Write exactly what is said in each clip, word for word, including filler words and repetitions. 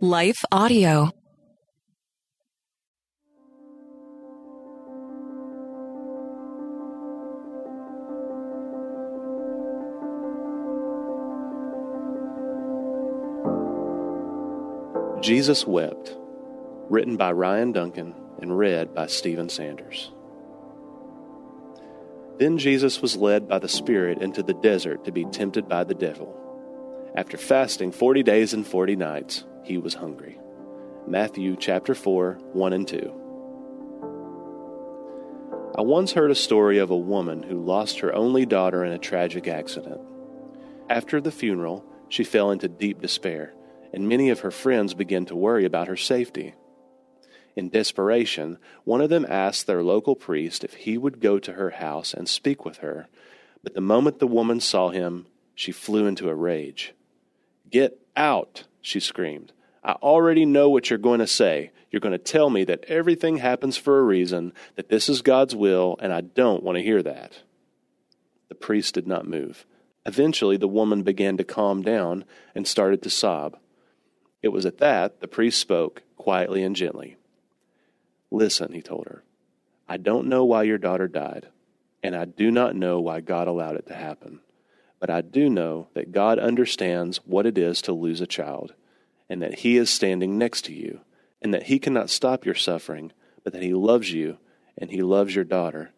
Life Audio. Jesus Wept, written by Ryan Duncan and read by Stephen Sanders. Then Jesus was led by the Spirit into the desert to be tempted by the devil. After fasting forty days and forty nights, he was hungry. Matthew chapter four, one and two. I once heard a story of a woman who lost her only daughter in a tragic accident. After the funeral, she fell into deep despair, and many of her friends began to worry about her safety. In desperation, one of them asked their local priest if he would go to her house and speak with her, but the moment the woman saw him, she flew into a rage. "Get out," she screamed. "I already know what you're going to say. You're going to tell me that everything happens for a reason, that this is God's will, and I don't want to hear that." The priest did not move. Eventually, the woman began to calm down and started to sob. It was at that the priest spoke quietly and gently. "Listen," he told her, "I don't know why your daughter died, and I do not know why God allowed it to happen. But I do know that God understands what it is to lose a child, and that He is standing next to you, and that He cannot stop your suffering, but that He loves you, and He loves your daughter.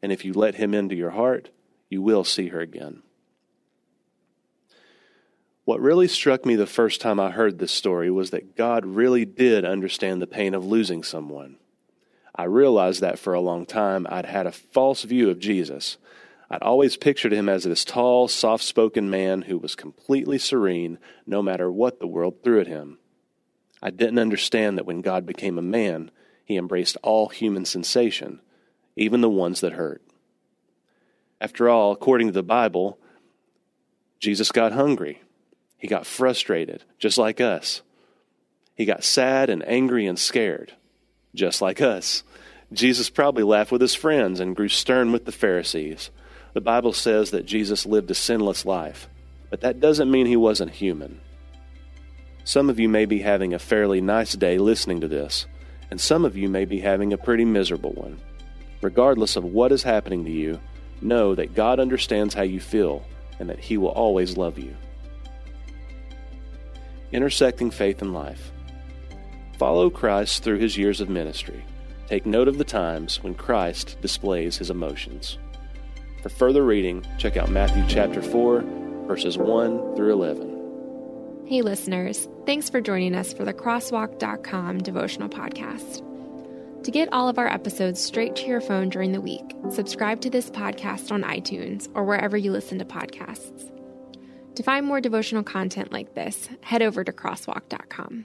And if you let Him into your heart, you will see her again." What really struck me the first time I heard this story was that God really did understand the pain of losing someone. I realized that for a long time I'd had a false view of Jesus. I'd always pictured him as this tall, soft-spoken man who was completely serene no matter what the world threw at him. I didn't understand that when God became a man, he embraced all human sensation, even the ones that hurt. After all, according to the Bible, Jesus got hungry. He got frustrated, just like us. He got sad and angry and scared, just like us. Jesus probably laughed with his friends and grew stern with the Pharisees. The Bible says that Jesus lived a sinless life, but that doesn't mean he wasn't human. Some of you may be having a fairly nice day listening to this, and some of you may be having a pretty miserable one. Regardless of what is happening to you, know that God understands how you feel and that He will always love you. Intersecting faith and life. Follow Christ through His years of ministry. Take note of the times when Christ displays His emotions. For further reading, check out Matthew chapter four, verses one through eleven. Hey listeners, thanks for joining us for the crosswalk dot com devotional podcast. To get all of our episodes straight to your phone during the week, subscribe to this podcast on iTunes or wherever you listen to podcasts. To find more devotional content like this, head over to crosswalk dot com.